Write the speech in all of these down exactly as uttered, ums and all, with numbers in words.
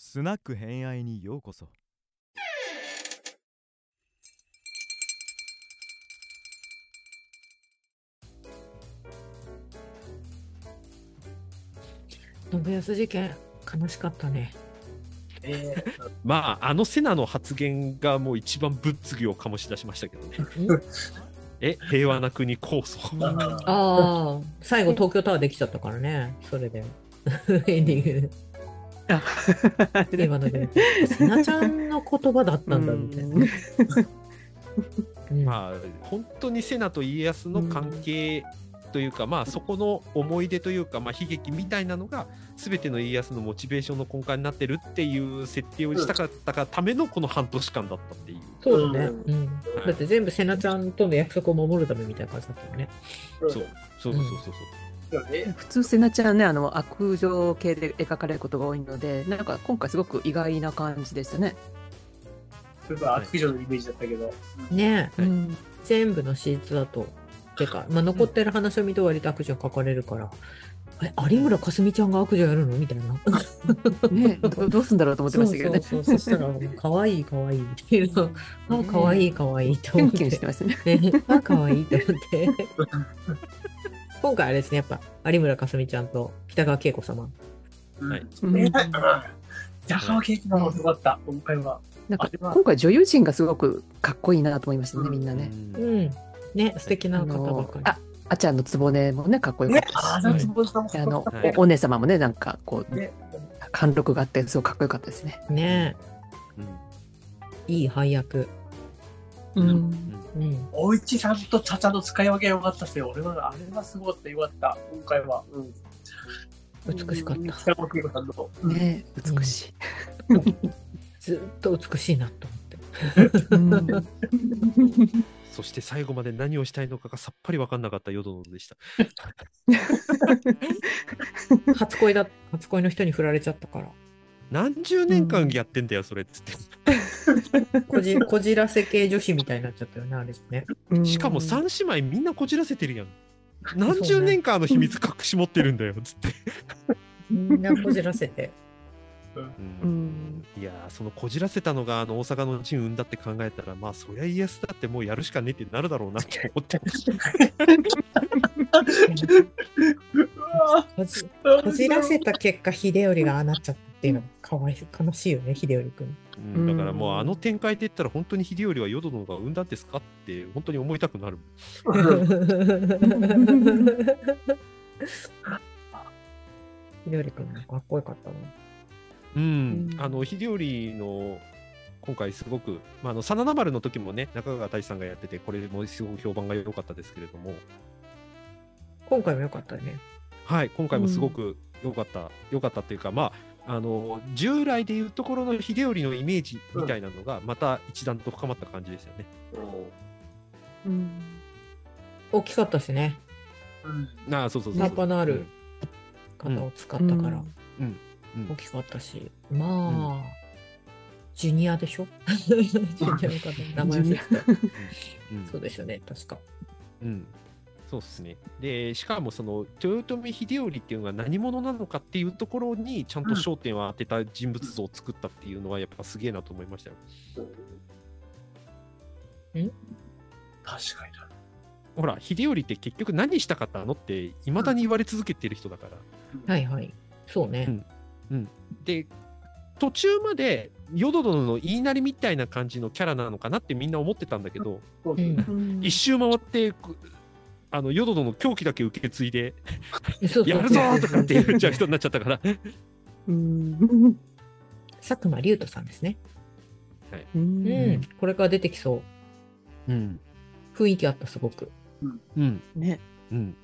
スナック偏愛にようこそ。信康事件、悲しかったね。えー、まああのセナの発言がもう一番物議を醸し出しましたけどね。え、平和な国構想。ああ、最後東京タワーできちゃったからね。それでエンディングで。今のでセナちゃんの言葉だったんだみたいな。まあ本当にセナと家康の関係。というか、まあそこの思い出というか、まあ、悲劇みたいなのが全ての家康のモチベーションの根幹になってるっていう設定をしたかったがためのこの半年間だったっていう。そうだね、うん、はい、だって全部瀬名ちゃんとの約束を守るためみたいな感じだったよね。そうそうそうそうそう、うん、普通瀬名ちゃんね、あの悪女系で描かれることが多いので、なんか今回すごく意外な感じでしたね。それは悪女のイメージだったけどねえ、はい、うん、全部のシーツだとてか、まあ、残ってる話を見て割と悪女書かれるから、え、有村架純ちゃんが悪女やるのみたいなね、どうすんだろうと思ってましたけどね。そうそうそう、そしたら可愛い可愛いっていうの、あ、可愛い可愛いって思って、キュンキュンしてますね。あ、可愛いって思って。今回あれですね、やっぱ有村架純ちゃんと北川景子様。はい。北川景子様すごかった今回は。なんか今回女優陣がすごくかっこいいなと思いましたね、みんなね。うん。ね、素敵な方ばかり。あ、あちゃんのつぼねもね、かっこよかったです。あのお姉様もね、なんかこう貫禄があってすごくかっこよかったですね。ね、いい配役。うん。おいちさんとちゃちゃの使い分けが良かったですよ。俺はあれはすごくて良かった。今回は美しかった。ね、美しい。ずっと美しいなと思って。そして最後まで何をしたいのかがさっぱり分かんなかったヨドノでした。初恋だ、初恋の人に振られちゃったから。何十年間やってんだよ、うん、それっつって。こじ、こじらせ系女子みたいになっちゃったよね、あれですね。しかも三姉妹みんなこじらせてるやん。何十年間あの秘密隠し持ってるんだよっつって。みんなこじらせて。うん、いやー、そのこじらせたのがあの大阪のチーム産んだって考えたら、まあそりゃ家康だってもうやるしかねえってなるだろうなって思ってこじらせた結果秀頼がああなっちゃったっていうのがかわい悲しいよね、秀頼君、うん、だからもうあの展開って言ったら本当に秀頼は淀殿が産んだんですかって本当に思いたくなる。秀頼君かっこよかったね。うん、あの秀頼の今回すごく、まあ、あの真田丸の時もね中川大志さんがやっててこれもすごく評判が良かったですけれども、今回も良かったね。はい、今回もすごく良かった、うん、良かったっていうか、まああの従来でいうところの秀頼のイメージみたいなのがまた一段と深まった感じですよね、うんうん、大きかったしね、うん、ああそうそうそう、幅のある方を使ったから、うんうんうん大きかったし、まあ、うん、ジュニアでしょ。ジュニアの方名前忘れてた。そうですよね、確か。うん、そうですね。で、しかもその豊臣秀頼っていうのが何者なのかっていうところにちゃんと焦点を当てた人物像を作ったっていうのはやっぱすげえなと思いましたよ。うん、確かにだ。ほら、秀頼って結局何したかったのっていまだに言われ続けてる人だから。うん、はいはい、そうね。うんうん、で途中まで淀殿の言いなりみたいな感じのキャラなのかなってみんな思ってたんだけど、うん、一周回ってあの淀殿の狂気だけ受け継いでやるぞーとかって言っちゃう人になっちゃったからうん佐久間龍斗さんですね、はい、うん、うん、これから出てきそう、うん、雰囲気あったすごく、うんうん、ね、うん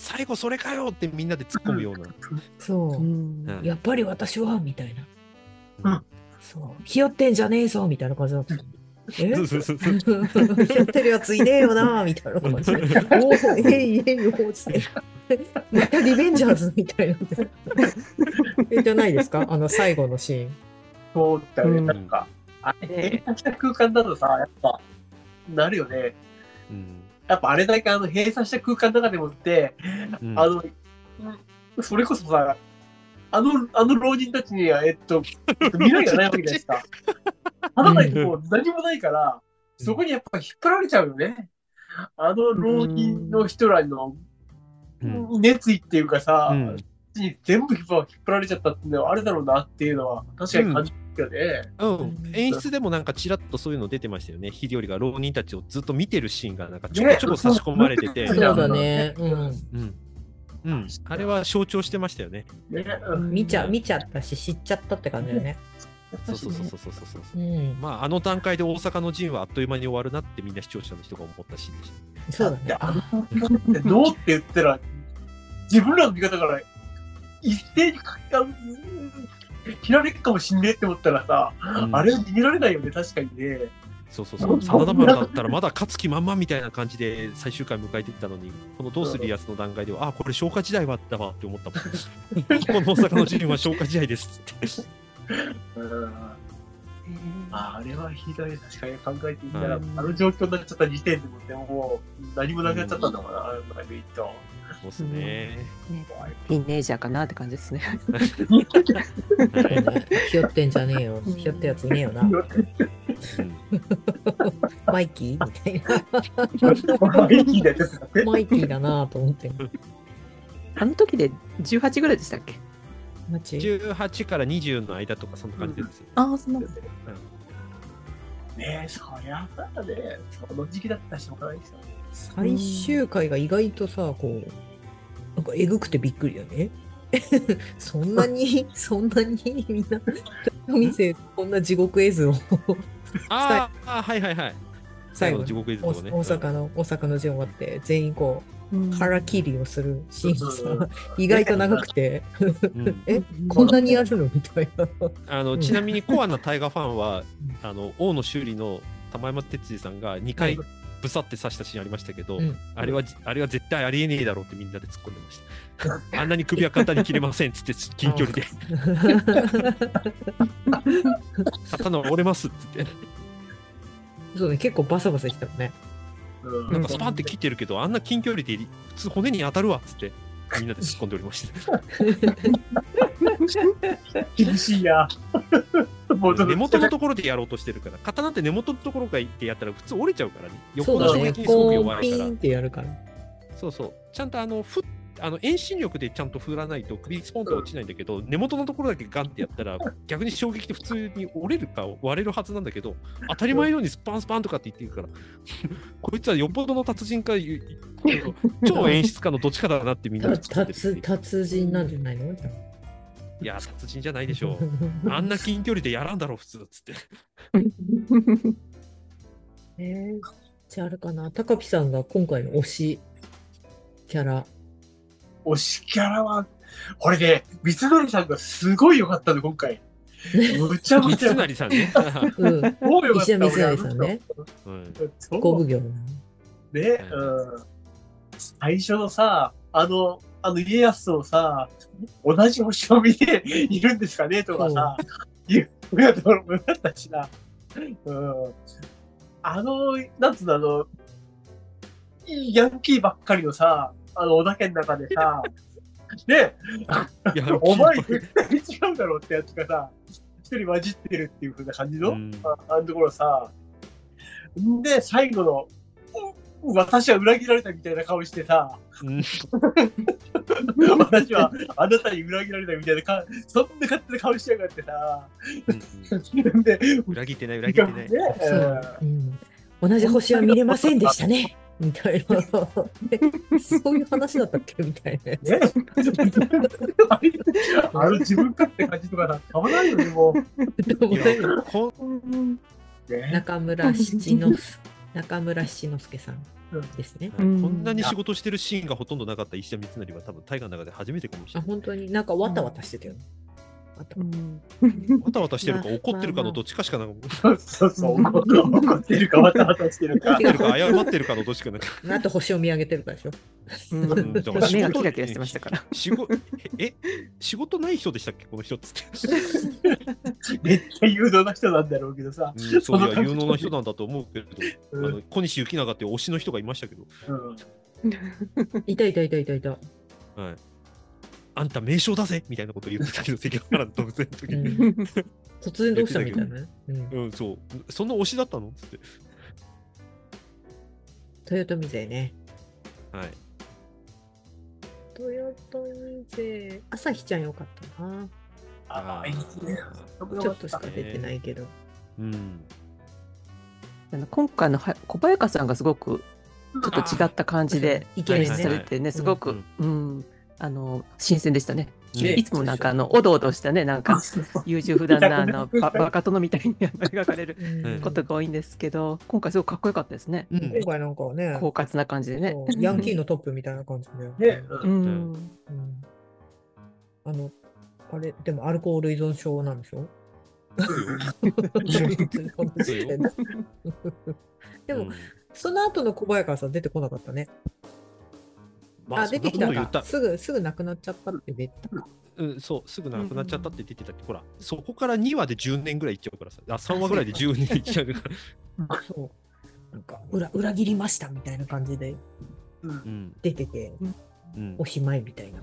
最後それかよってみんなで突っ込むような、そうやっぱり私はみたいな、そうひよってんじゃねえぞみたいな感じだった。えひよってるやついねえよなみたいな感じ、おおえいえいよーつってまたリベンジャーズみたいなえじゃないですか、あの最後のシーン。そうだよね、なんかあれ閉鎖した空間だとさやっぱなるよね。うんやっぱあれだけあの閉鎖した空間の中でもって、うん、あのそれこそさあの、あの老人たちには、えっと、未来がないわけじゃないですか。花ないともう何もないから、そこにやっぱ引っ張られちゃうよね。あの老人の人らの熱意っていうかさ、うん、全部引っ張られちゃったっていうのはあれだろうなっていうのは確かに感じたよね、うんうん。演出でもなんかちらっとそういうの出てましたよね。秀頼が浪人たちをずっと見てるシーンがなんかちょこちょこ差し込まれてて、ね、そうだね。うんうんうん、あれは象徴してましたよね。ね、うん、見ちゃ見ちゃったし知っちゃったって感じだよね。そうそうそうそうそうそう。うん、まああの段階で大阪の陣はあっという間に終わるなってみんな視聴者の人が思ったシーンでした。そうだね。あのどうって言ったら自分らの味方から一斉に切られるかもしんねえって思ったらさ、うん、あれは逃げられないよね、確かにね。そうそうそう、真田丸だったらまだ勝つ気満々みたいな感じで最終回迎えていったのに、このどうするやつの段階では、あ、これ消化試合だったわって思ったもん。この大阪の陣は消化試合ですって。うん、あれはひどい、確かに考えてみたら、うん、あの状況になっちゃった時点でも、ね、もう何もなくなっちゃったんだから、うん、あれはいいと。そうですね。ティーンエイジャーかなって感じですね。ひよってんじゃねえよ。ひよってやつねえよな。マイキーみたいな。マイキーだよ。マイキーだなと思って。あの時でじゅうはちぐらいでしたっけ？じゅうはちからにじゅうの間とかそんな感じですよ、うん、ああ、そんな感じです、うん、ねえ、そりゃあったね。その時期だったらしょうがないですよね。最終回が意外とさ、こうなんかえぐくてびっくりだね。そんなにそんなにみんな店こんな地獄絵図をああ、はいはいはい、最後の地獄絵図とかね、大阪の大阪の陣終わって全員こう腹切りをするシーンさ、意外と長くてえ、こんなにあるのみたいな。あのちなみにコアなタイガーファンはあの大野修理の玉山哲司さんがにかいぶさって刺したシーンありましたけど、うん、あれはあれは絶対ありえねえだろうってみんなで突っ込んでました。あんなに首は簡単に切れませんっつって近距離で刀折れますっつって。そうね、結構バサバサしたもんね。なんかスパンって切ってるけど、あんな近距離で普通骨に当たるわっつってみんなで突っ込んでおりました。厳しいな。根元のところでやろうとしてるから、刀って根元のところから行ってやったら普通折れちゃうからね。横の衝撃にすごく弱いから。そうだね、そうそう、ちゃんとあのふあの遠心力でちゃんと振らないと首スポンと落ちないんだけど、根元のところだけガンってやったら逆に衝撃で普通に折れるか割れるはずなんだけど、当たり前のようにスパンスパンとかって言ってるからこいつはよっぽどの達人か超演出家のどっちかだなってみんなで作ってる。達人なんじゃないの？いや、殺人じゃないでしょう。あんな近距離でやらんだろ普通っつって。えー、じゃああれかな、高木さんが今回の推しキャラ。推しキャラはこれね、三成さんがすごい良かったの今回。むちゃむちゃ。三成さんね。うん。もう良かった。三成さんね。うん。ご奉行。で、うん。最初のさ、あの。あの家康をさ、同じ星を見ているんですかねとかさ、いう親ともやったしな、うん、あのなんつうの、あのヤンキーばっかりのさ、あの織田家の中でさ、で、お前絶対違うだろうってやつがさ、一人混じってるっていう風な感じの、うん、あのところさ、で最後の。私は裏切られたみたいな顔してさ、うん、私はあなたに裏切られたみたいなか、そんな勝手な顔しやがってさ、うん、で裏切ってない裏切ってない、ね、うん、同じ星は見れませんでしたねみたいなそういう話だったっけみたいな、ね、あの自分勝手感じとかたまらないよねもう。中村七之助中村七之助さんですね、うん、こんなに仕事してるシーンがほとんどなかった石田三成は多分大河の中で初めてかもしれない。あ、本当になんかわたわたしてたよね、うん、わたわたしてるか怒ってるかのどっちかしかなかそうそう怒ってるかわたわたしてるか謝ってるかのどっちかなかあと星を見上げてるからでしょ、うん、で目がキラキラしてましたから仕事え仕事ない人でしたっけこの人っつってめっちゃ有能な人なんだろうけどさ、うん、そういや有能な人なんだと思うけど、うん、あの小西行長って推しの人がいましたけど、うん、いたいたいたいたいた、はい、あんた名将だぜみたいなことを言ってたけど、関ヶ原の独占の時に、うん、突然どうしたみたいなね、うん、うん、そう、そんな推しだったのって豊臣勢ね、はい、豊臣勢、朝日ちゃんよかったなあ、いいですね、ちょっとしか出てないけど、えー、うん、あの今回の小早川さんがすごくちょっと違った感じで演出されてね、すごく、うん、あの新鮮でしたね。いつもなんかあのおどおどしたね、なんか優柔不断なあのバカ殿みたいに描かれることが多いんですけど、今回すごくかっこよかったですね。今回なんかね、狡猾な感じでね、ヤンキーのトップみたいな感じでね、うん、あのあれでもアルコール依存症なんでしょ？でもその後の小早川さん出てこなかったね。まあ、あ、出てきたか、すぐすぐなくなっちゃったって出てたか、うん、そうすぐなくなっちゃったって出てたって、うん、ほらそこからにわでじゅうねんぐらいいっちゃうからさ、あ、さんわぐらいでじゅうねんいっちゃうから、そうなんか 裏, 裏切りましたみたいな感じで、うん、出てて、うん、おしまいみたいな、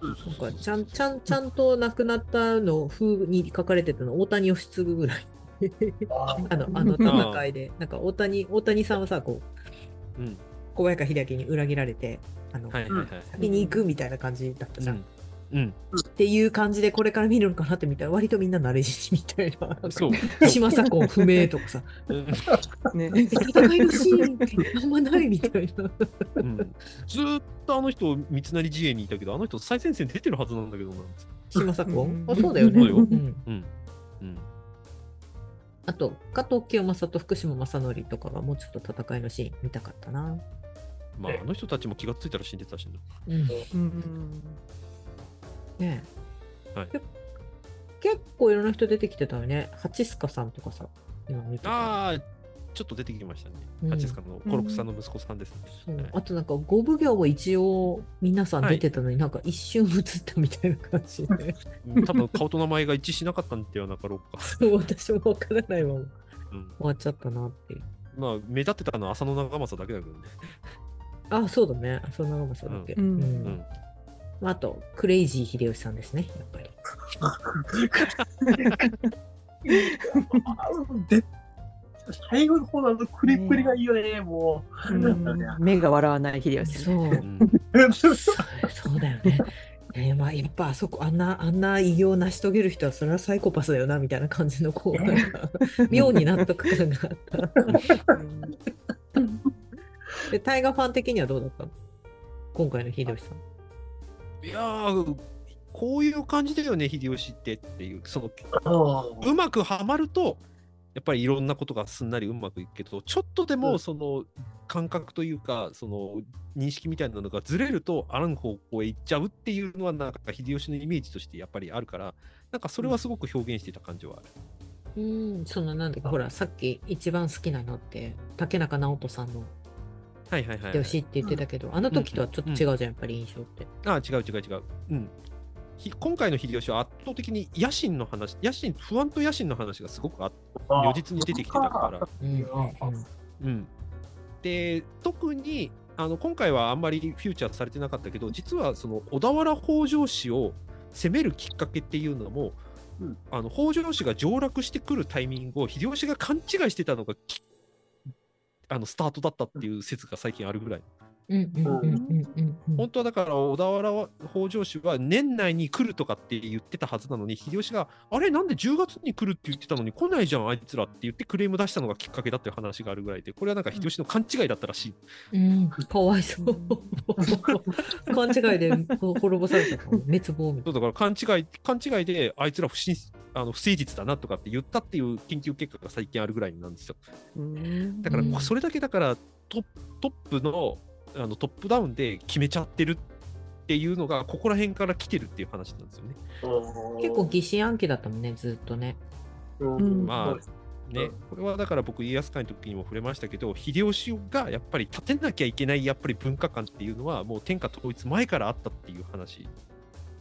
うん、なんかちゃんちゃんちゃんとなくなったの風に書かれてたの大谷義次ぐらいあのあの戦いでなんか大谷大谷さんはさ、こう、うん、小早川秀明に裏切られて、あの先に行くみたいな感じだったじゃん、うんうん、っていう感じでこれから見るのかなってみたら、割とみんな慣れじみたい な, なんか島左近不明とかさ、ね、戦いのシーンってあんまないみたいな、うん、ずっとあの人三成自衛にいたけど、あの人最前線出てるはずなんだけどな、島左近、うん、あ、そうだよね、あと加藤清正と福島正則とかがもうちょっと戦いのシーン見たかったな。まあ、あの人たちも気がついたら死んでたし、ね、うん、ねえ、はい、結構いろんな人出てきてたよね。蜂須賀さんとかさ、今見てた、ああ、ちょっと出てきましたね、うん、蜂須賀のコロクさんの息子さんですね、はい、あとなんかご奉行も一応皆さん出てたのに、なんか一瞬映ったみたいな感じで、はい、多分顔と名前が一致しなかったんではなかろうかそう、私もわからないまま、うん、終わっちゃったなっていう。まあ目立ってたのは浅野長政だけだけどねあ、そうだね、そんなのもそうだけど、うんうんうん、あとクレイジー秀吉さんですね、やっぱりで最後の方のクリクリがいいよね、もう、うん、目が笑わない秀吉、そうそう、そうだよねえー、まあやっぱあそこあんなあんな偉業を成し遂げる人はそれはサイコパスだよなみたいな感じのこうなんか妙に納得感があったで、タイガーファン的にはどうだったの今回の秀吉さん。いやー、こういう感じだよね秀吉ってっていう、そのうまくはまるとやっぱりいろんなことがすんなりうまくいくけど、ちょっとでもその感覚というかその認識みたいなのがずれるとあらぬ方向へ行っちゃうっていうのはなんか秀吉のイメージとしてやっぱりあるから、なんかそれはすごく表現してた感じはある。うん、そのなんでほらさっき一番好きなのって竹中直人さんの秀吉って言ってたけど、あの時とはちょっと違うじゃん、やっぱり印象って。ああ、違う違う違う。うん。今回の秀吉は圧倒的に野心の話、野心、不安と野心の話がすごくあ如実に出てきてたから。うんうん、で特にあの今回はあんまりフューチャーされてなかったけど、実はその小田原北条氏を攻めるきっかけっていうのも、うん、あの北条氏が上洛してくるタイミングを秀吉が勘違いしてたのがきっあのスタートだったっていう説が最近あるぐらい。本当はだから小田原北条氏は年内に来るとかって言ってたはずなのに、秀吉があれなんでじゅうがつに来るって言ってたのに来ないじゃんあいつらって言ってクレーム出したのがきっかけだっていう話があるぐらいで、これはなんか秀吉の勘違いだったらしい、うん、かわいそう勘違いで滅ぼされた滅亡みたいな。だから勘違い勘違いであいつら不審あの不誠実だなとかって言ったっていう研究結果が最近あるぐらいなんですよ。だからそれだけだからトップのあのトップダウンで決めちゃってるっていうのがここら辺から来てるっていう話なんですよね。結構疑心暗鬼だったもんね、ずっとね。うん、まあね、これはだから僕家康会の時にも触れましたけど、秀吉がやっぱり立てなきゃいけないやっぱり文化観っていうのはもう天下統一前からあったっていう話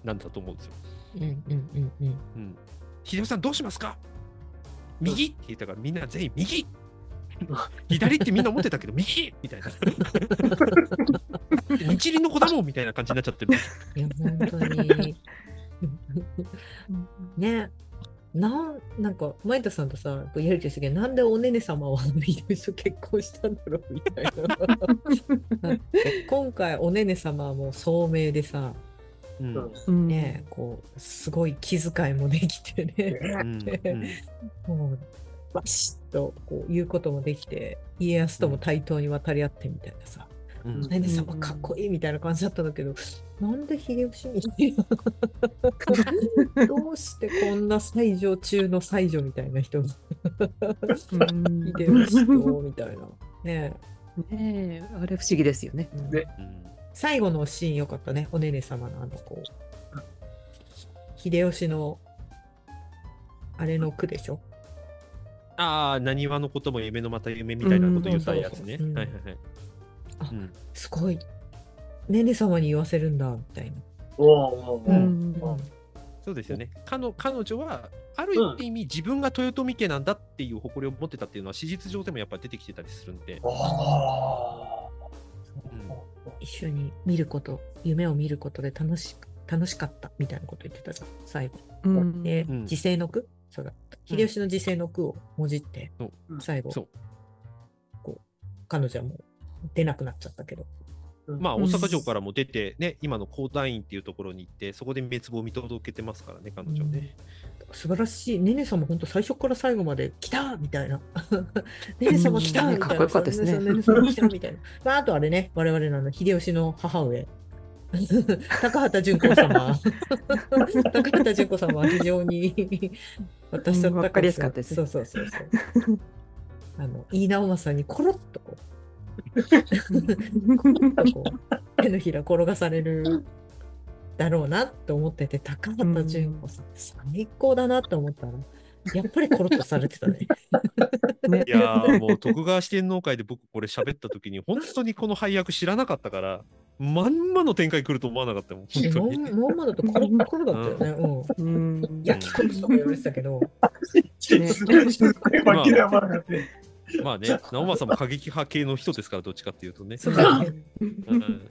なんだと思うんですよ。うんうんうんうん。うん、秀吉さんどうしますか？右って言ったからみんな全員右。左ってみんな思ってたけど右みたいな日輪の子だろうみたいな感じになっちゃってる。いや本当にね、な, なんか前田さんとさやりてすぎて、なんでおねね様は一緒結婚したんだろうみたい な, なん今回おねね様はもう聡明でさ、うん、ね、こうすごい気遣いもできてね、うん、もうバシッとこう言うこともできて、家康とも対等に渡り合ってみたいなさ、おねね様かっこいいみたいな感じだったんだけど、なんで秀吉みたいなどうしてこんな最上中の最上みたいな人秀吉とみたいなねえ、ねえ、あれ不思議ですよね、うん、最後のシーンよかったね、おねね様のあのこう秀吉のあれの句でしょ、ああ、なにわのことも夢のまた夢みたいなこと言ったやつね、うん、はいはいはい、あ、うん、すごいねね様に言わせるんだみたいな、そうですよね。彼女はある意味自分が豊臣家なんだっていう誇りを持ってたっていうのは史実上でもやっぱり出てきてたりするんで、あ、うん、一緒に見ること、夢を見ることで楽 し, 楽しかったみたいなこと言ってたじゃん最後、うん、で、うん、時世の句、そうだ、秀吉の時世の句をもじって、うん、最後、うん、こう彼女はもう出なくなっちゃったけど、まあ大阪城からも出てね、今の高台院っていうところに行って、そこで滅亡を見届けてますからね彼女ね、うん、素晴らしい。ねね様ほんと最初から最後まで来たみたいなねね様来たみたいな、かっこよかったですね、ねね様来たみたいなまああとあれね、我々 の, あの秀吉の母上高畑淳子様高畑淳子様は非常に私と分かりやすかったです。そうそうそうそうあの飯直政にコロッとこうこう手のひら転がされるだろうなと思ってて、高畑淳子さん最高だなと思ったらやっぱりコロッとされてたねいやー、もう徳川四天王会で僕これ喋った時に本当にこの配役知らなかったから、まんまの展開来ると思わなかったもん本当に。まんまだとコロコロだったよね、うん、うん、焼き込みとか言われてたけどすごいすごいわけではなかったまあね、直政も過激派系の人ですから、どっちかっていうとね。そうだね。うん、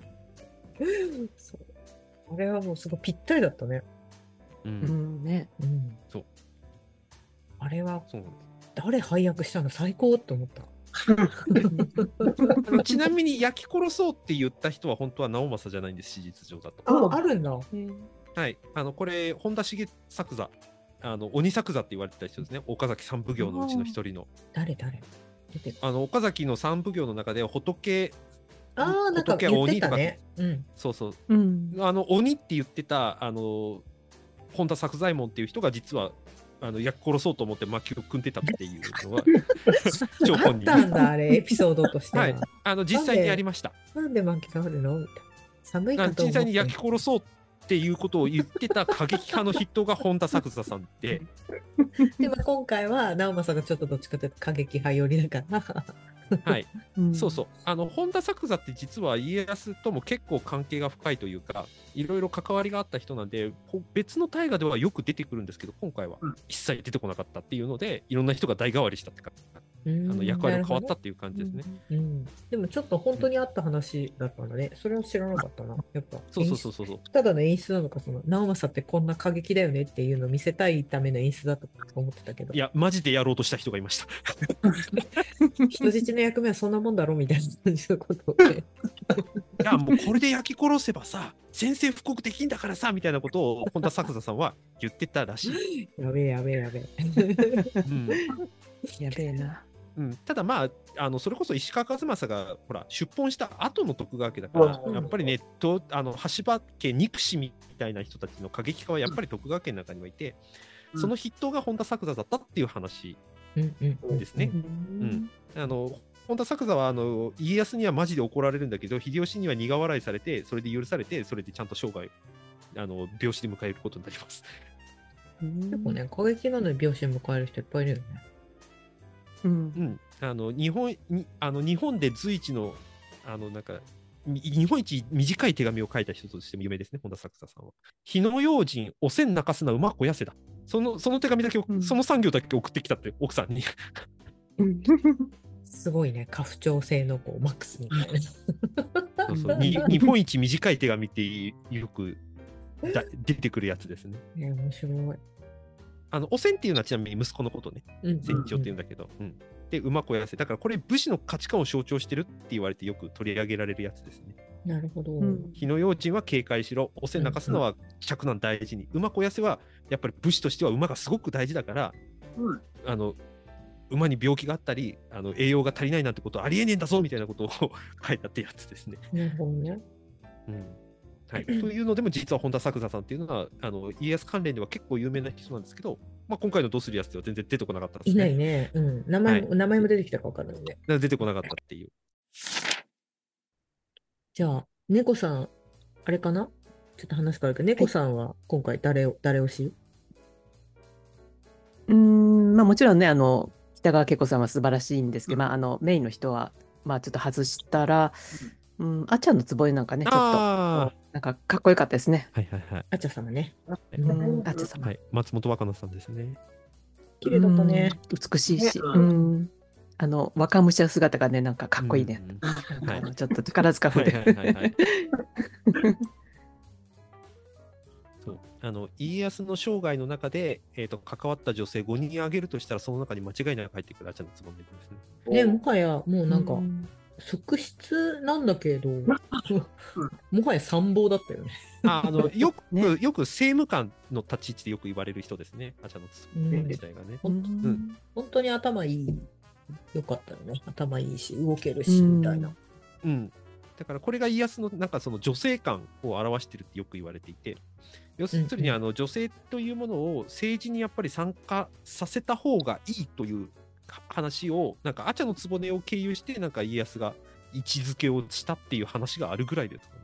そう、あれはもうすごいぴったりだったね。うん、うん、ね、うん、そう。あれはそう誰配役したの最高って思った。ちなみに焼き殺そうって言った人は本当は直政じゃないんです、史実上だと。あ、あるんだ。はい、あのこれ本田茂作座。あの鬼作座って言われてた人ですね、岡崎三奉行のうちの一人の。誰誰出てる、あの岡崎の三奉行の中で仏、あー、なんか言ってたね、うん、そうそう、うん、あの鬼って言ってたあの本田作左衛門っていう人が実はあの焼き殺そうと思って薪を組んでたっていうのは超本人あったんだ、あれエピソードとしては、はい、あの実際にやりました。なんで薪があるのみたいな、寒いかと思って実際に焼き殺そうっていうことを言ってた過激派の筆頭が本田作座さんででも今回は直政がちょっとどっちかというと過激派寄りだからはい、うん、そうそう、あの本田作座って実は家康とも結構関係が深いというか、いろいろ関わりがあった人なんで、別の大河ではよく出てくるんですけど、今回は一切出てこなかったっていうので、いろんな人が代替わりしたって感じ、うん、あの役割が変わったっていう感じですね、うんうん、でもちょっと本当にあった話だったんだね、うん、それは知らなかったな、やっぱそうそうそうそう、ただの演出なのか、その直政ってこんな過激だよねっていうのを見せたいための演出だと思ってたけど、いやマジでやろうとした人がいました人質の役目はそんなもんだろみたいな感じのことをねいやもうこれで焼き殺せばさ宣戦布告できんだからさみたいなことを本田作座さんは言ってたらしいやべえやべえやべえ、うん、やべえな、うん、ただまあ、 あのそれこそ石川数正がほら出奔した後の徳川家だから、うん、やっぱりね、とあの羽柴家憎しみみたいな人たちの過激化はやっぱり徳川家の中にはいて、うん、その筆頭が本田作座だったっていう話ですね、うん、あの本田作座はあの家康にはマジで怒られるんだけど、秀吉には苦笑いされて、それで許されて、それでちゃんと生涯あの病死で迎えることになります。結構ね過激なのに病死を迎える人いっぱいいるよね、うんうん、あの日本にあの日本で随一のあのなんか日本一短い手紙を書いた人としても有名ですね、本田作座さんは。火の用心、おせん泣かすな、馬肥やせだ。その、その手紙だけ、うん、そのさん行だけ送ってきたって、奥さんに。すごいね、家父長制のこうマックスみたいなそうそうに日本一短い手紙ってよくだ出てくるやつですね。いや面白い。あのおせんっていうのはちなみに息子のことね、うんうんうん、船長っていうんだけど、うん、で馬子やせだからこれ武士の価値観を象徴してるって言われてよく取り上げられるやつですね。なるほど。火の用心は警戒しろ、おせん泣かすのは嫡男大事に、うんうん、馬子やせはやっぱり武士としては馬がすごく大事だから、うん、あの馬に病気があったりあの栄養が足りないなんてことありえねえんだぞみたいなことを書いたってやつですね。なるほどね、うんはい、というのでも実は本田作座さんっていうのはあの家康関連では結構有名な人なんですけど、まあ、今回のどうするやつでは全然出てこなかったですね。いないね、うん、名前、はい、名前も出てきたか分からないね。出てこなかったっていう。じゃあ猫さんあれかな、ちょっと話変わるけど猫さんは今回誰を、はい、誰推し？うーん、まあ、もちろんねあの北川景子さんは素晴らしいんですけど、うんまあ、あのメインの人は、まあ、ちょっと外したら、うんうん、あっちゃんのつぼいなんかねちょっとなんかかっこよかったですね。はいはいはい、あっちゃん様ね、うん、あっちゃん様、はい、松本若菜さんですね。綺麗だったね、美しいし、ねうん、あの若武者姿がねなんかかっこいいね、うんはい、ちょっと力ずかふであの家康の生涯の中で、えー、と関わった女性ごにん挙げるとしたらその中に間違いなく入ってくるあちゃんのつぼみですね。ねもはやもうなんか側室なんだけどもはや参謀だったよね。ああのよくねよく政務官の立ち位置でよく言われる人ですね、あちゃんのつぼみ自体がね、うんうん、本当に頭いい、よかったよね、頭いいし動けるしみたいな、うん、うん、だからこれが家康のなんかその女性感を表してるってよく言われていて、要するにあの女性というものを政治にやっぱり参加させた方がいいという話をなんか阿茶の局を経由してなんか家康が位置づけをしたっていう話があるぐらいですか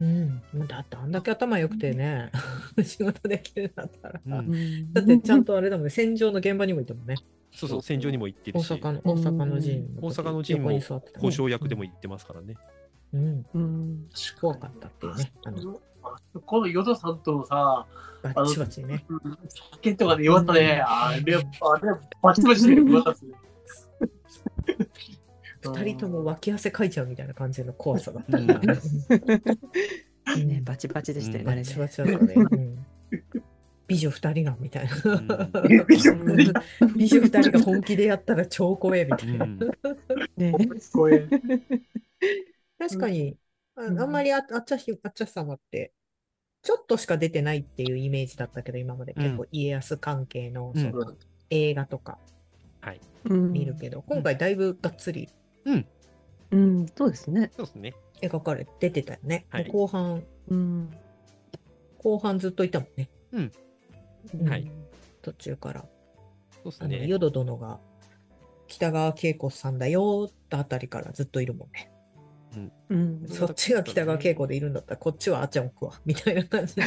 ね。うん、だってあんだけ頭良くてね、うん、仕事できるんだったら、うん、だってちゃんとあれだもんね、戦場の現場にもいたもんね。そうそう、戦場にも行ってるし、大阪の大阪の陣大阪の陣も交渉役でも行ってますからね。うん、うん、怖かったっていうね。あのこのヨドさんとのさ、バチバチね。発見とかで弱ったね。あれはバチバチで弱かったですね。ふたりとも脇汗かいちゃうみたいな感じの怖さだったね。ねバチバチでしたよね。バチバチだったね。うん、美女ふたりがみたいな。美女ふたりが本気でやったら超怖えみたいな。ね怖え。確かに、うん、あ, あんまりあっちゃあっちゃ様ってちょっとしか出てないっていうイメージだったけど今まで結構家康関係 の, その映画とか見るけど、うんはい、今回だいぶがっつり、うんうんうん、そうですね描かれ出てたよね、はい、後半、うん、後半ずっといたもんね、うんうんはい、途中からそうです、ね、あの淀殿が北川景子さんだよってあたりからずっといるもんね。うん、そっちが北川景子でいるんだったらこっちはあっちゃん置くわみたいな感じの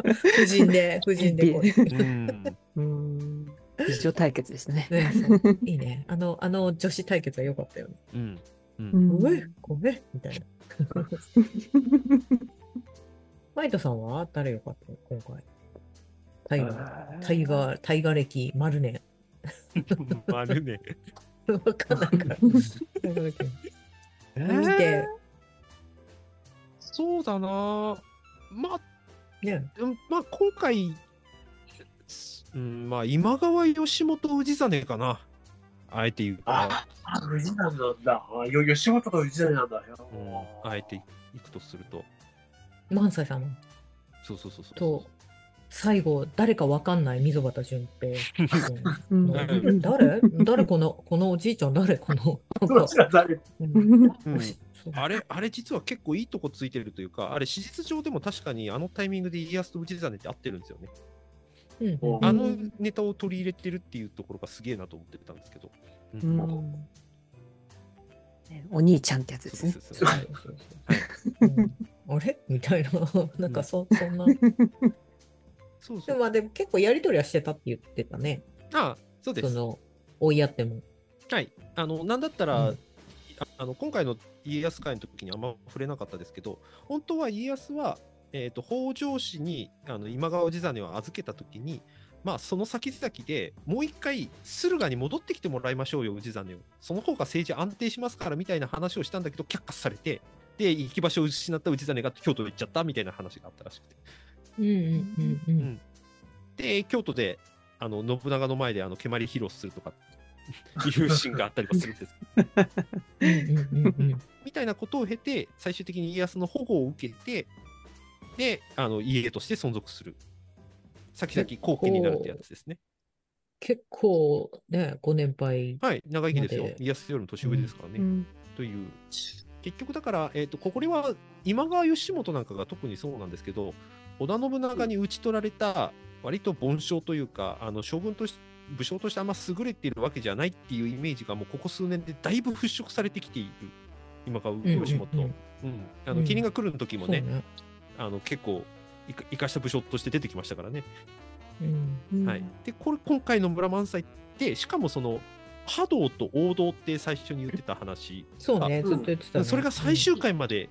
夫人で夫人でこううん美女対決でしたね。ねいいねあのあの女子対決は良かったよね。うんうんごめんごめんみたいな。マイトさんは誰良かったの今回？タイガータイガータイガー歴丸年。丸年。分かんないから。えー、見てそうだなまあ、ねまあ、今回、うんまあ、今川義元氏真かなあえて言うかあ氏真なんだ義元と氏真なんだよ、うん、あえていくとすると萬斎さんそうそうそうそうと最後誰かわかんない溝端淳平、うん、誰誰このこのおじいちゃん誰このあれあれ実は結構いいとこついてるというかあれ史実上でも確かにあのタイミングで家康と氏真って合ってるんですよね、うんうん、あのネタを取り入れてるっていうところがすげえなと思ってたんですけど、うんうんね、お兄ちゃんってやつですねあれみたいななんか そ,、うん、そんなそうそうでもまあでも結構やり取りはしてたって言ってたね。ああそうです。その追いやっても。はい。あのなんだったら、うん、ああの今回の家康会の時にあんま触れなかったですけど、本当は家康は、えーと、北条氏にあの今川氏真を預けた時にまあ、その先々でもう一回駿河に戻ってきてもらいましょうよ氏真を、その方が政治安定しますからみたいな話をしたんだけど却下されて、で行き場所を失った氏真が京都に行っちゃったみたいな話があったらしくて、うんうんうんうん、で京都であの信長の前であの蹴鞠披露するとかいうシーンがあったりもするんですみたいなことを経て最終的に家康の保護を受けて、であの家として存続する、先々後期になるってやつですね。結構ねご年配、はい、長生きですよ、家康よりも年上ですからね、うんうん、という結局だから、えーと、これは今川義元なんかが特にそうなんですけど、織田信長に討ち取られた割と凡将というか、あの将軍として武将としてあんま優れているわけじゃないっていうイメージがもうここ数年でだいぶ払拭されてきている今川義元、うんうんうん、あの麒麟が来るの時もね、うん、ねあの結構生かした武将として出てきましたからね、うんうんはい、でこれ今回の村満載ってしかもその波動と王道って最初に言ってた話そうねずっと言ってた、ね、それが最終回まで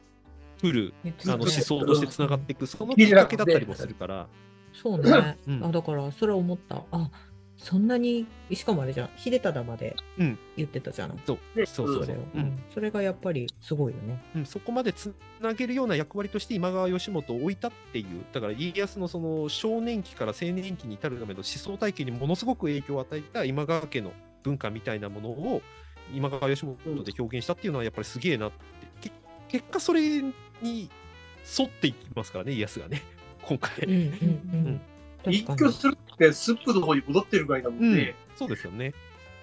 来る、うん、あの思想としてつながっていく、そのきっかけだったりもするからそうね、うん、あだからそれを思った、あそんなにしかもあれじゃん秀忠まで言ってたじゃん、うん、そうそうそうそれを、うん、それがやっぱりすごいよね、うん、そこまでつなげるような役割として今川義元を置いたっていう、だから家康のその少年期から青年期に至るための思想体系にものすごく影響を与えた今川家の文化みたいなものを今川義元で表現したっていうのはやっぱりすげえなって、結果それに沿っていきますからね家康がね今回、うんうんうん一挙するってスップの方に戻ってるぐらいだもんね、うん、そうですよね、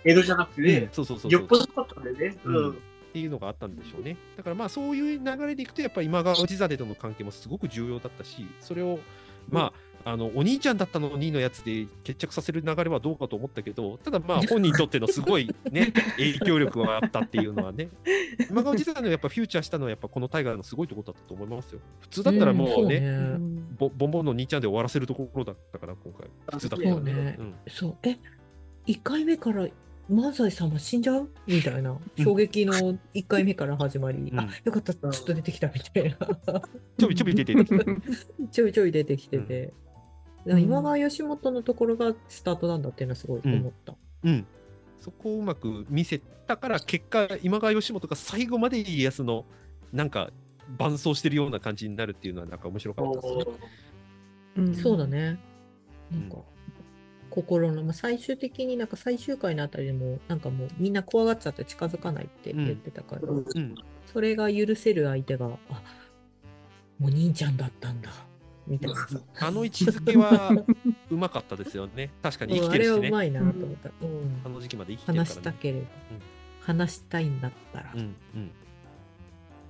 江戸じゃなくてね、よっぽどだったんだよね、うん、っていうのがあったんでしょうね。だからまあそういう流れでいくとやっぱり今川氏真との関係もすごく重要だったし、それをまあ、あのお兄ちゃんだったのにのやつで決着させる流れはどうかと思ったけど、ただまあ本人にとってのすごいね影響力があったっていうのはね、今川氏真のやっぱフューチャーしたのはやっぱこの大河のすごいところだったと思いますよ。普通だったらもうね、うん、うねボンボンの兄ちゃんで終わらせるところだったから今回普通だったらね、そうね、うん、そうえいっかいめから漫才さんは死んじゃうみたいな衝撃のいっかいめから始まり、うん、あよかったちょっと出てきたみたいなちょびちょび出てきてちょいちょい出てきてて、うん、今川義元のところがスタートなんだっていうのはすごい思った、うんうん、そこをうまく見せたから結果今川義元が最後まで家康のなんか伴走してるような感じになるっていうのはなんか面白かったですね、うん、そうだねなんか、うん心の、まあ、最終的になんか最終回のあたりでもなんかもうみんな怖がっちゃって近づかないって言ってたから、うんうん、それが許せる相手があお兄ちゃんだったんだみたいな、うん、あの位置づけはうまかったですよね確かに生きてるしね、あれはうまいなと思った、うんうん、あの時期まで生きてるから、ね、話したければ、うん、話したいんだったら、うんうん、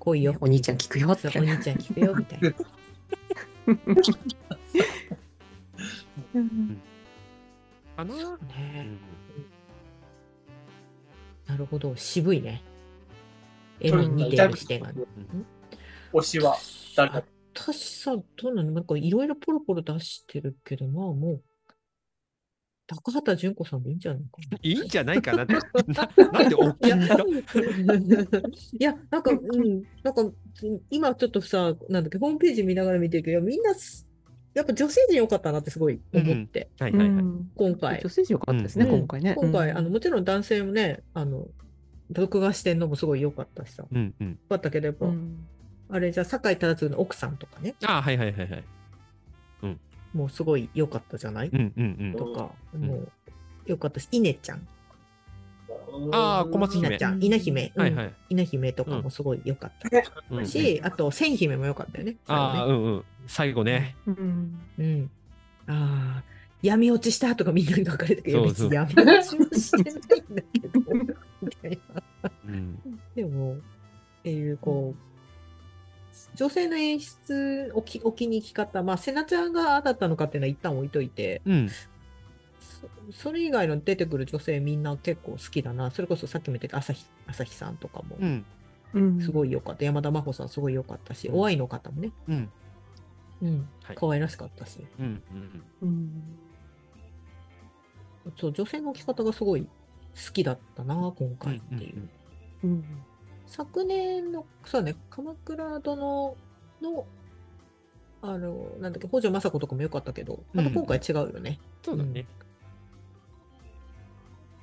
来いよお兄ちゃん聞くよってお兄ちゃん聞くよみたいな、うんかな、そうね、うん、なるほど渋いね絵に似てる視点が、ねうん、推しは誰だ私さどうなのなんかいろいろポロポロ出してるけどまあもう高畑純子さんでいいんじゃないかないいんじゃないかなってな, なんで大きいんだいやなんか、うん、なんか今ちょっとさなんだっけホームページ見ながら見てるけどみんなやっぱ女性陣良かったなってすごい思って、うんはいはいはい、今回女性陣良かったですね、うん、今回ね今回あのもちろん男性もねあの録画してんのもすごい良かったしさ、うんうん、よかったけどやっぱ、うん、あれじゃあ酒井忠次の奥さんとかねあはいはいはいはい、うん、もうすごい良かったじゃない、うんうんうん、とかもう良かったし稲ちゃんあ小松姫ちゃん稲姫、うんはいはい、稲姫とかもすごい良かったし、うん、あと千姫も良かったよねあうんうん最後ね、うんうん、あ闇落ちしたとかみんなに書かれてるけど闇落ちもしてないんだけどみたいな、うん、でもっていうこう女性の演出おきお気に入り方まあ瀬名ちゃんがああだったのかっていうのは一旦置いといて、うんそれ以外の出てくる女性みんな結構好きだなそれこそさっきも言ったけど朝日、朝日さんとかもすごい良かった、うん、山田真帆さんすごい良かったし、うん、お会いの方もね、うんうんはい、可愛らしかったし、うんうんうん、そう女性の着方がすごい好きだったな今回っていう、うんうんうん、昨年のそうね鎌倉殿のあのなんだっけ北条政子とかも良かったけどまた今回違うよね、うんそうだね、うん、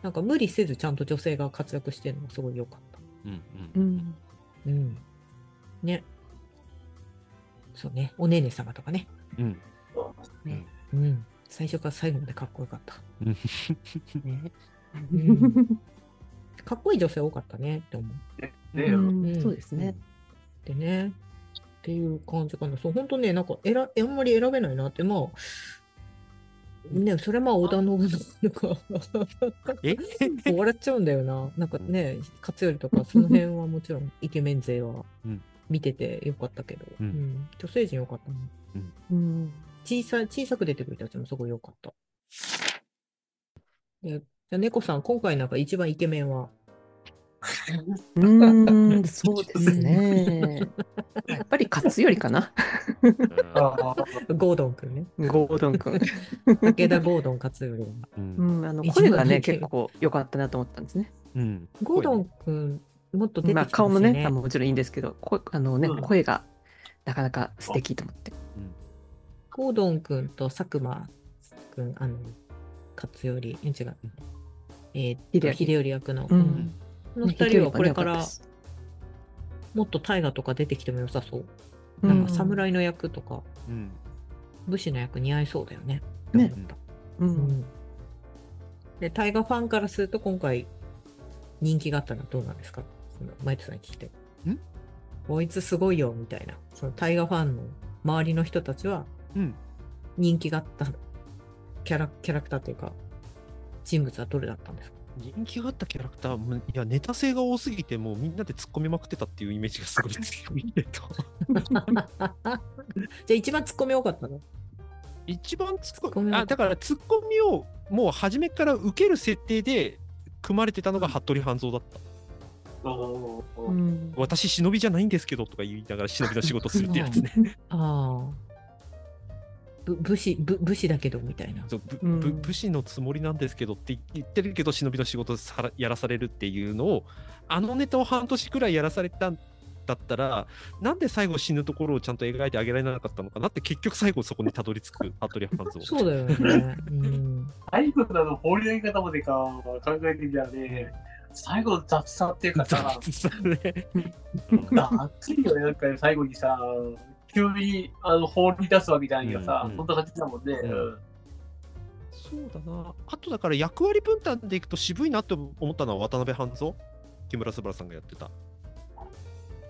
なんか無理せずちゃんと女性が活躍してるのがすごい良かった。うんうんうん、うん、ね、そうね、おねね様とかね、うんね、うん、最初から最後までかっこよかった、ねうん、かっこいい女性多かったねって思う、ねうん、そうですね、うん、でねっていう感じかな。そう本当ね、なんかえらあんまり選べないなって、まあね、それまあ織田信長とかえ笑っちゃうんだよな。なんかね、勝頼とかその辺はもちろんイケメン勢は見ててよかったけど、うんうん、女性陣よかったね、うんうん、小さ小さく出てくる人たちもすごいよかった。で、じゃ猫さん今回なんか一番イケメンはうーんそうですねやっぱり勝頼かなゴードンくんね、ゴードンくん武田ゴードン勝頼、うん、あの声がね結構良かったなと思ったんですね、うん、ゴードンくんもっと出てきてますね、まあ、顔もねもちろんいいんですけど、あの、ねうん、声がなかなか素敵と思って、うん、ゴードンくんと佐久間くん、あの勝頼違う、えー、秀頼役の、うん、このふたりはこれからもっと大河とか出てきても良さそう、うん、なんか侍の役とか、うん、武士の役似合いそうだよね、ね、うんうん、で大河ファンからすると今回人気があったのはどうなんですか、そのマイトさんに聞いてんこいつすごいよみたいな、その大河ファンの周りの人たちは人気があったキャラ、キャラクターというか人物はどれだったんですか。人気があったキャラクター、いやネタ性が多すぎてもうみんなで突っ込みまくってたっていうイメージがすごい強いねとじゃあ一番突っ込み多かったの、一番突っ込み、あだから突っ込みをもう初めから受ける設定で組まれてたのが服部半蔵だった、うん、私忍びじゃないんですけどとか言いながら忍びの仕事するってやつねああ武士、武士だけどみたいな、そう、うん、武士のつもりなんですけどって言ってるけど忍びの仕事さらやらされるっていうのを、あのネタを半年くらいやらされたんだったらなんで最後死ぬところをちゃんと描いてあげられなかったのかなって、結局最後そこにたどり着く服部半蔵そうだよね、うん、最後の放り投げ方までか考えてみたらね、最後の雑さっていうかさ雑さねあっついよね、なんか最後にさ急にあの放り出すわけじゃないよさ、うんうん、そんな感じだもんね、うんうん、そうだな。あとだから役割分担でいくと渋いなって思ったのは渡辺半蔵、木村昴さんがやってた、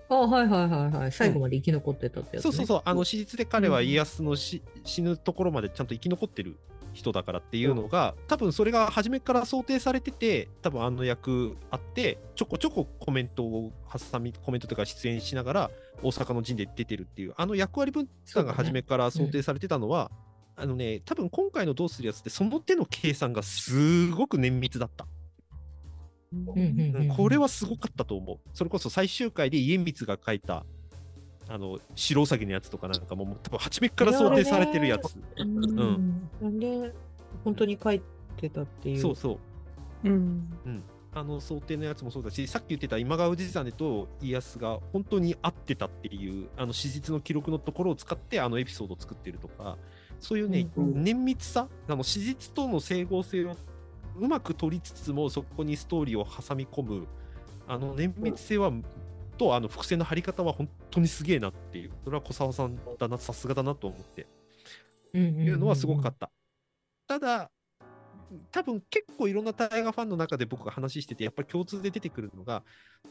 あはいはいはいはい、最後まで生き残ってたってやつ、ね、そうそうそう、あの史実で彼は家康の、うん、死ぬところまでちゃんと生き残ってる人だからっていうのが、うん、多分それが初めから想定されてて、多分あの役あってちょこちょこコメントを挟みコメントとか出演しながら大阪の陣で出てるっていう、あの役割分担が初めから想定されてたのは、ね、うん、あのね多分今回のどうするやつってその手の計算がすごく綿密だった、うんうんうんうん、これはすごかったと思う。それこそ最終回で家光が書いたあの白うさぎのやつとかなんかもう多分初めから想定されてるやつ、うん、うん、で本当に書いてたっていう、そうそう、うんうん、あの想定のやつもそうだし、さっき言ってた今川氏真と家康が本当に合ってたっていうあの史実の記録のところを使ってあのエピソードを作ってるとか、そういうね、うん、綿密さ、あの史実との整合性をうまく取りつつもそこにストーリーを挟み込むあの綿密性は、うん、とあの伏線の張り方は本当にすげえなっていう、それは小沢さんだな、さすがだなと思って、うんうんうんうん、いうのはすごかった。ただ多分結構いろんな大河ファンの中で僕が話しててやっぱり共通で出てくるのが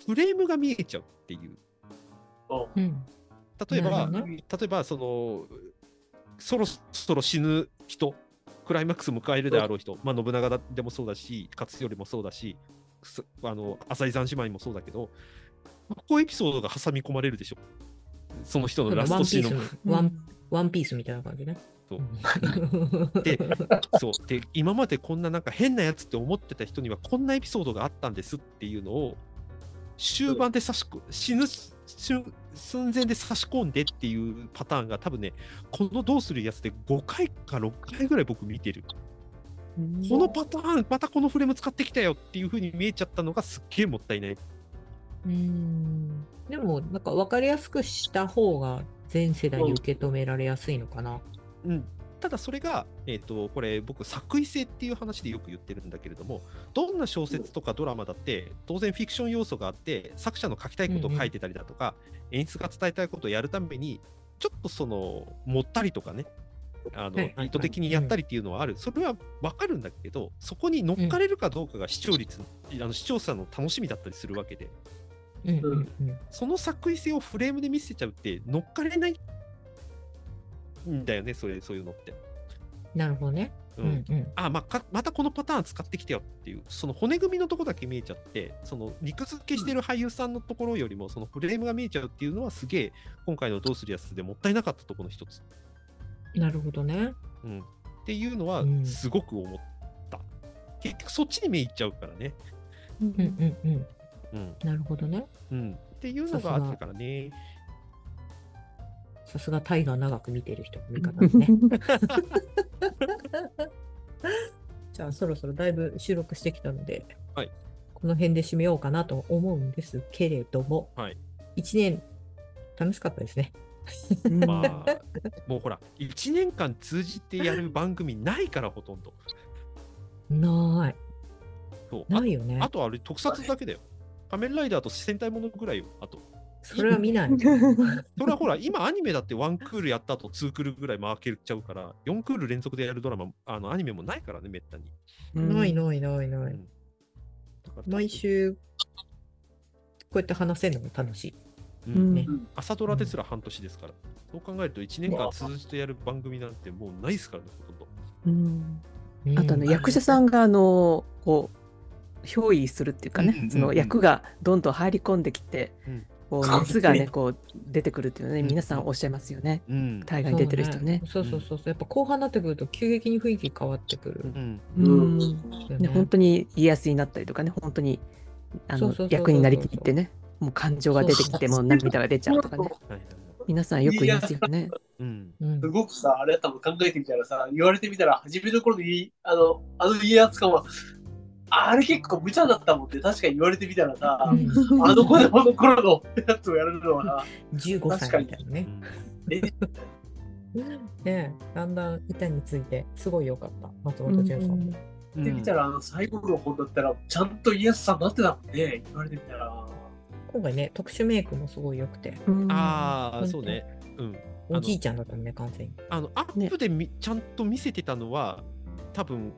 フレームが見えちゃうっていう、うん、例えば、ね、例えばそのそろそろ死ぬ人、クライマックス迎えるであろう人、まあ、信長でもそうだし勝頼もそうだしあの浅井三姉妹もそうだけど、ここエピソードが挟み込まれるでしょ、その人のラストシーンのワ ン, ワ, ンワンピースみたいな感じね。そうでそうで今までこんななんか変なやつって思ってた人にはこんなエピソードがあったんですっていうのを終盤で差し死ぬ寸前で差し込んでっていうパターンが多分ね、このどうするやつでごかいかろっかいぐらい僕見てる、このパターンまたこのフレーム使ってきたよっていう風に見えちゃったのがすっげえもったいない。うーんでもなんか分かりやすくした方が全世代に受け止められやすいのかな、うん、ただそれが、えー、とこれ僕作為性っていう話でよく言ってるんだけれども、どんな小説とかドラマだって当然フィクション要素があって、作者の書きたいことを書いてたりだとか、うんうん、演出が伝えたいことをやるためにちょっとその盛ったりとかね、あの意図的にやったりっていうのはある、それは分かるんだけど、そこに乗っかれるかどうかが視聴率、うん、あの視聴者の楽しみだったりするわけで、うんうん、その作為性をフレームで見せちゃうって乗っかれないんだよね、それ、そういうのって。なるほどね、うんうん、あ、まあ、かまたこのパターン使ってきたよっていう、その骨組みのとこだけ見えちゃって、その肉付けしてる俳優さんのところよりもそのフレームが見えちゃうっていうのは、すげえ今回のどうするやつでもったいなかったところの一つ。なるほどね、うん、っていうのはすごく思った、うん、結局そっちに目いっちゃうからね、うんうんうんうん、なるほどね、うん、っていうのがあったからね。さすがタイガー長く見てる人の見方ですねじゃあそろそろだいぶ収録してきたので、はい、この辺で締めようかなと思うんですけれども、はい、いちねん楽しかったですねまあ、もうほらいちねんかん通じてやる番組ないから、ほとんどない。そうないよね。あとあれ特撮だけだよ。仮面ライダーと戦隊ものぐらいよ。あとそれは見ないそれはほら今アニメだってワンクールやった後ツークールぐらい回けちゃうから、よんクール連続でやるドラマ、あのアニメもないからね、めったにないないないない、うん、毎週こうやって話せるのも楽しい。うんね、朝ドラですら半年ですから、うん、そう考えるといちねんかん通じてやる番組なんてもうないですからね、ほとんど、うん、あとね、役者さんがあのこう憑依するっていうかね、うんうんうん、その役がどんどん入り込んできて、うん、こう熱がねこう出てくるっていうのね、うん、皆さんおっしゃいますよね、うん、大概出てる人ね、そうね、そうそうそう、やっぱ後半になってくると急激に雰囲気変わってくる、うんうんうんね、本当に家康になったりとかね、本当にあの役になりきってね、もう感情が出てきて、もう涙が出ちゃうとかね、皆さんよく言いますよね、うん、すごくさ、あれだったもん、考えてみたらさ、言われてみたら初めの頃のあのあの家康感はあれ結構無茶だったもんね、確かに言われてみたらさあの子供の頃のやつをやるのはなじゅうごさいみたいなねね、だんだん板についてすごい良かった、松本潤さんも言ってみたら、あの最後の方だったらちゃんと家康さんになってたもんね、言われてみたら。今回ね、特殊メイクもすごい良くて、ああそうね、うん、おじいちゃんだったね、完全に。あのアップでみ、ね、ちゃんと見せてたのは多分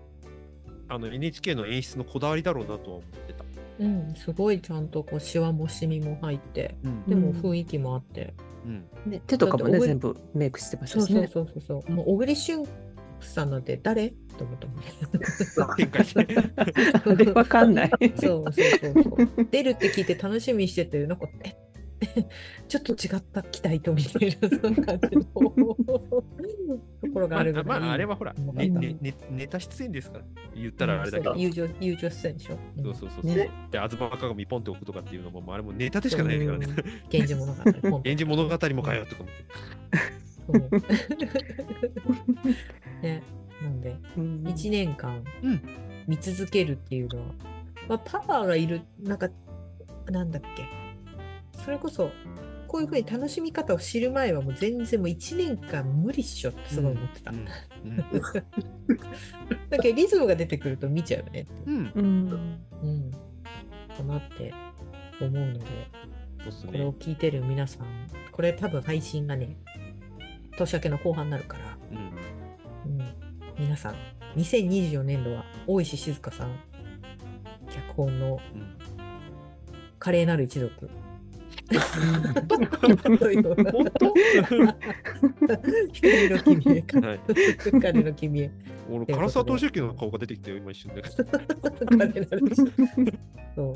あの エヌエイチケー の演出のこだわりだろうなとは思ってた。うん、すごいちゃんとこうシワもシミも入って、うん、でも雰囲気もあって、うんうんね、手とかもね全部メイクしてましたしね。そうそうそうそう。もう小栗旬さんなんて誰と思ったもんね。わかんない。そうそうそうそう。出るって聞いて楽しみにしてて、なんかえちょっと違った期待とみたいな感じのところがあるから、まあまあ、あれはほら、ねねね、ネタ出演ですから、言ったらあれだけど、うん、友情友情出演でしょ。そうそうそうそう。ね、で吾妻鏡ポンって置くとかっていうのもあれもネタでしかないからね。源氏物語。源氏物語もかよとか思って。ね、なんで、うん、いちねんかん見続けるっていうのは、まあ、パワーがいる、なんかなんだっけ、それこそこういう風に楽しみ方を知る前はもう全然もういちねんかん無理っしょってすごい思ってた、うんうんうん、だけどリズムが出てくると見ちゃうよね、うんうんうん、かなって思うので、そう、ね、これを聞いてる皆さん、これ多分配信がね年明けの後半になるから、うんうん、皆さんにせんにじゅうよねんどは大石静香さん脚本の華麗なる一族、本当？光の君へ、光の君へ。俺唐沢俊之の顔が出てきたよ今一瞬で。そう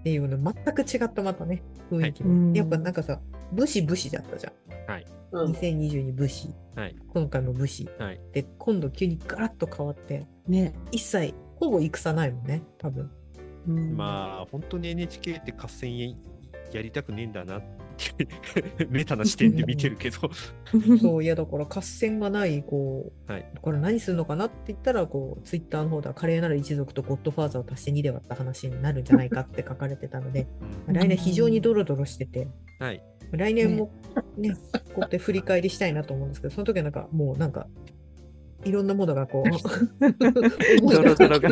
っていうの全く違ったまたね雰囲気も、はい、やっぱなんかさ武士武士だったじゃん。はい。にせんにじゅうに武士、はい、今回も武士、はい、で今度急にガラッと変わって、ね、一切ほぼ戦ないもんね多分、うん、まあ本当に エヌエイチケー って合戦やりたくねえんだなってメタな視点で見てるけどそういやだから合戦がないこう、はい、これ何するのかなって言ったらこうツイッターの方では華麗なる一族とゴッドファーザーを足してにで割った話になるんじゃないかって書かれてたので来年非常にドロドロしてて、はい、来年もね、ねこうやって振り返りしたいなと思うんですけど、その時はなんかもうなんかいろんなものがこうドロドロが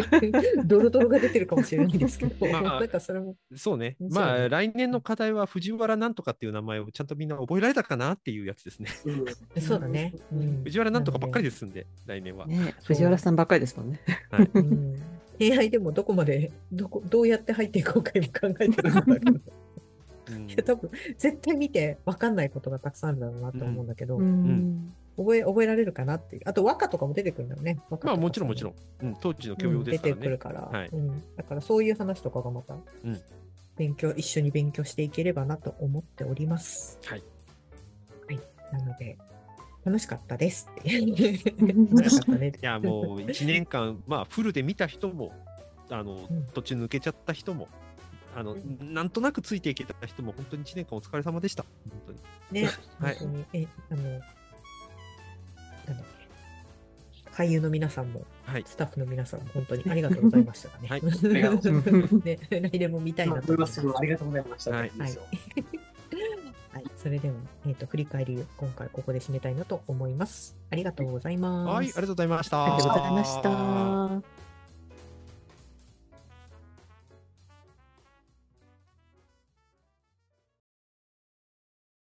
ドロドロが出てるかもしれないんですけど、まあ、なんかそれもそうね、まあ来年の課題は藤原なんとかっていう名前をちゃんとみんな覚えられたかなっていうやつですね、うん、そうだね、うん、藤原なんとかばっかりですんで、うん、来年は、ね、藤原さんばっかりですもんね、はい、うん、エーアイ でもどこまで ど, こどうやって入っていこうか今考えてるんだけどいや多分絶対見て分かんないことがたくさんあるんだろうなと思うんだけど、うんうん、覚え覚えられるかなっていう。あと和歌とかも出てくるんだよね。和歌とか、まあもちろんもちろん、うん、当時の教養ですからね、うん、出てくるから、はい、うん、だからそういう話とかがまた勉強、うん、一緒に勉強していければなと思っております、はいはい、なので楽しかったですって楽しかった、ね、いやもういちねんかん、まあ、フルで見た人もあの、うん、途中抜けちゃった人もあの、うん、なんとなくついていけた人も本当にいちねんかんお疲れ様でした本当にね本当に、はい、えあのなんだっけ、俳優の皆さんも、はい、スタッフの皆さんも本当にありがとうございましたね、はい、ね、来年も見たいなと思います。ありがとうございました、はいはい、はい、それでは、えー、と振り返り今回ここで締めたいなと思います。ありがとうございます。はい、ありがとうございました。ありがとうございました。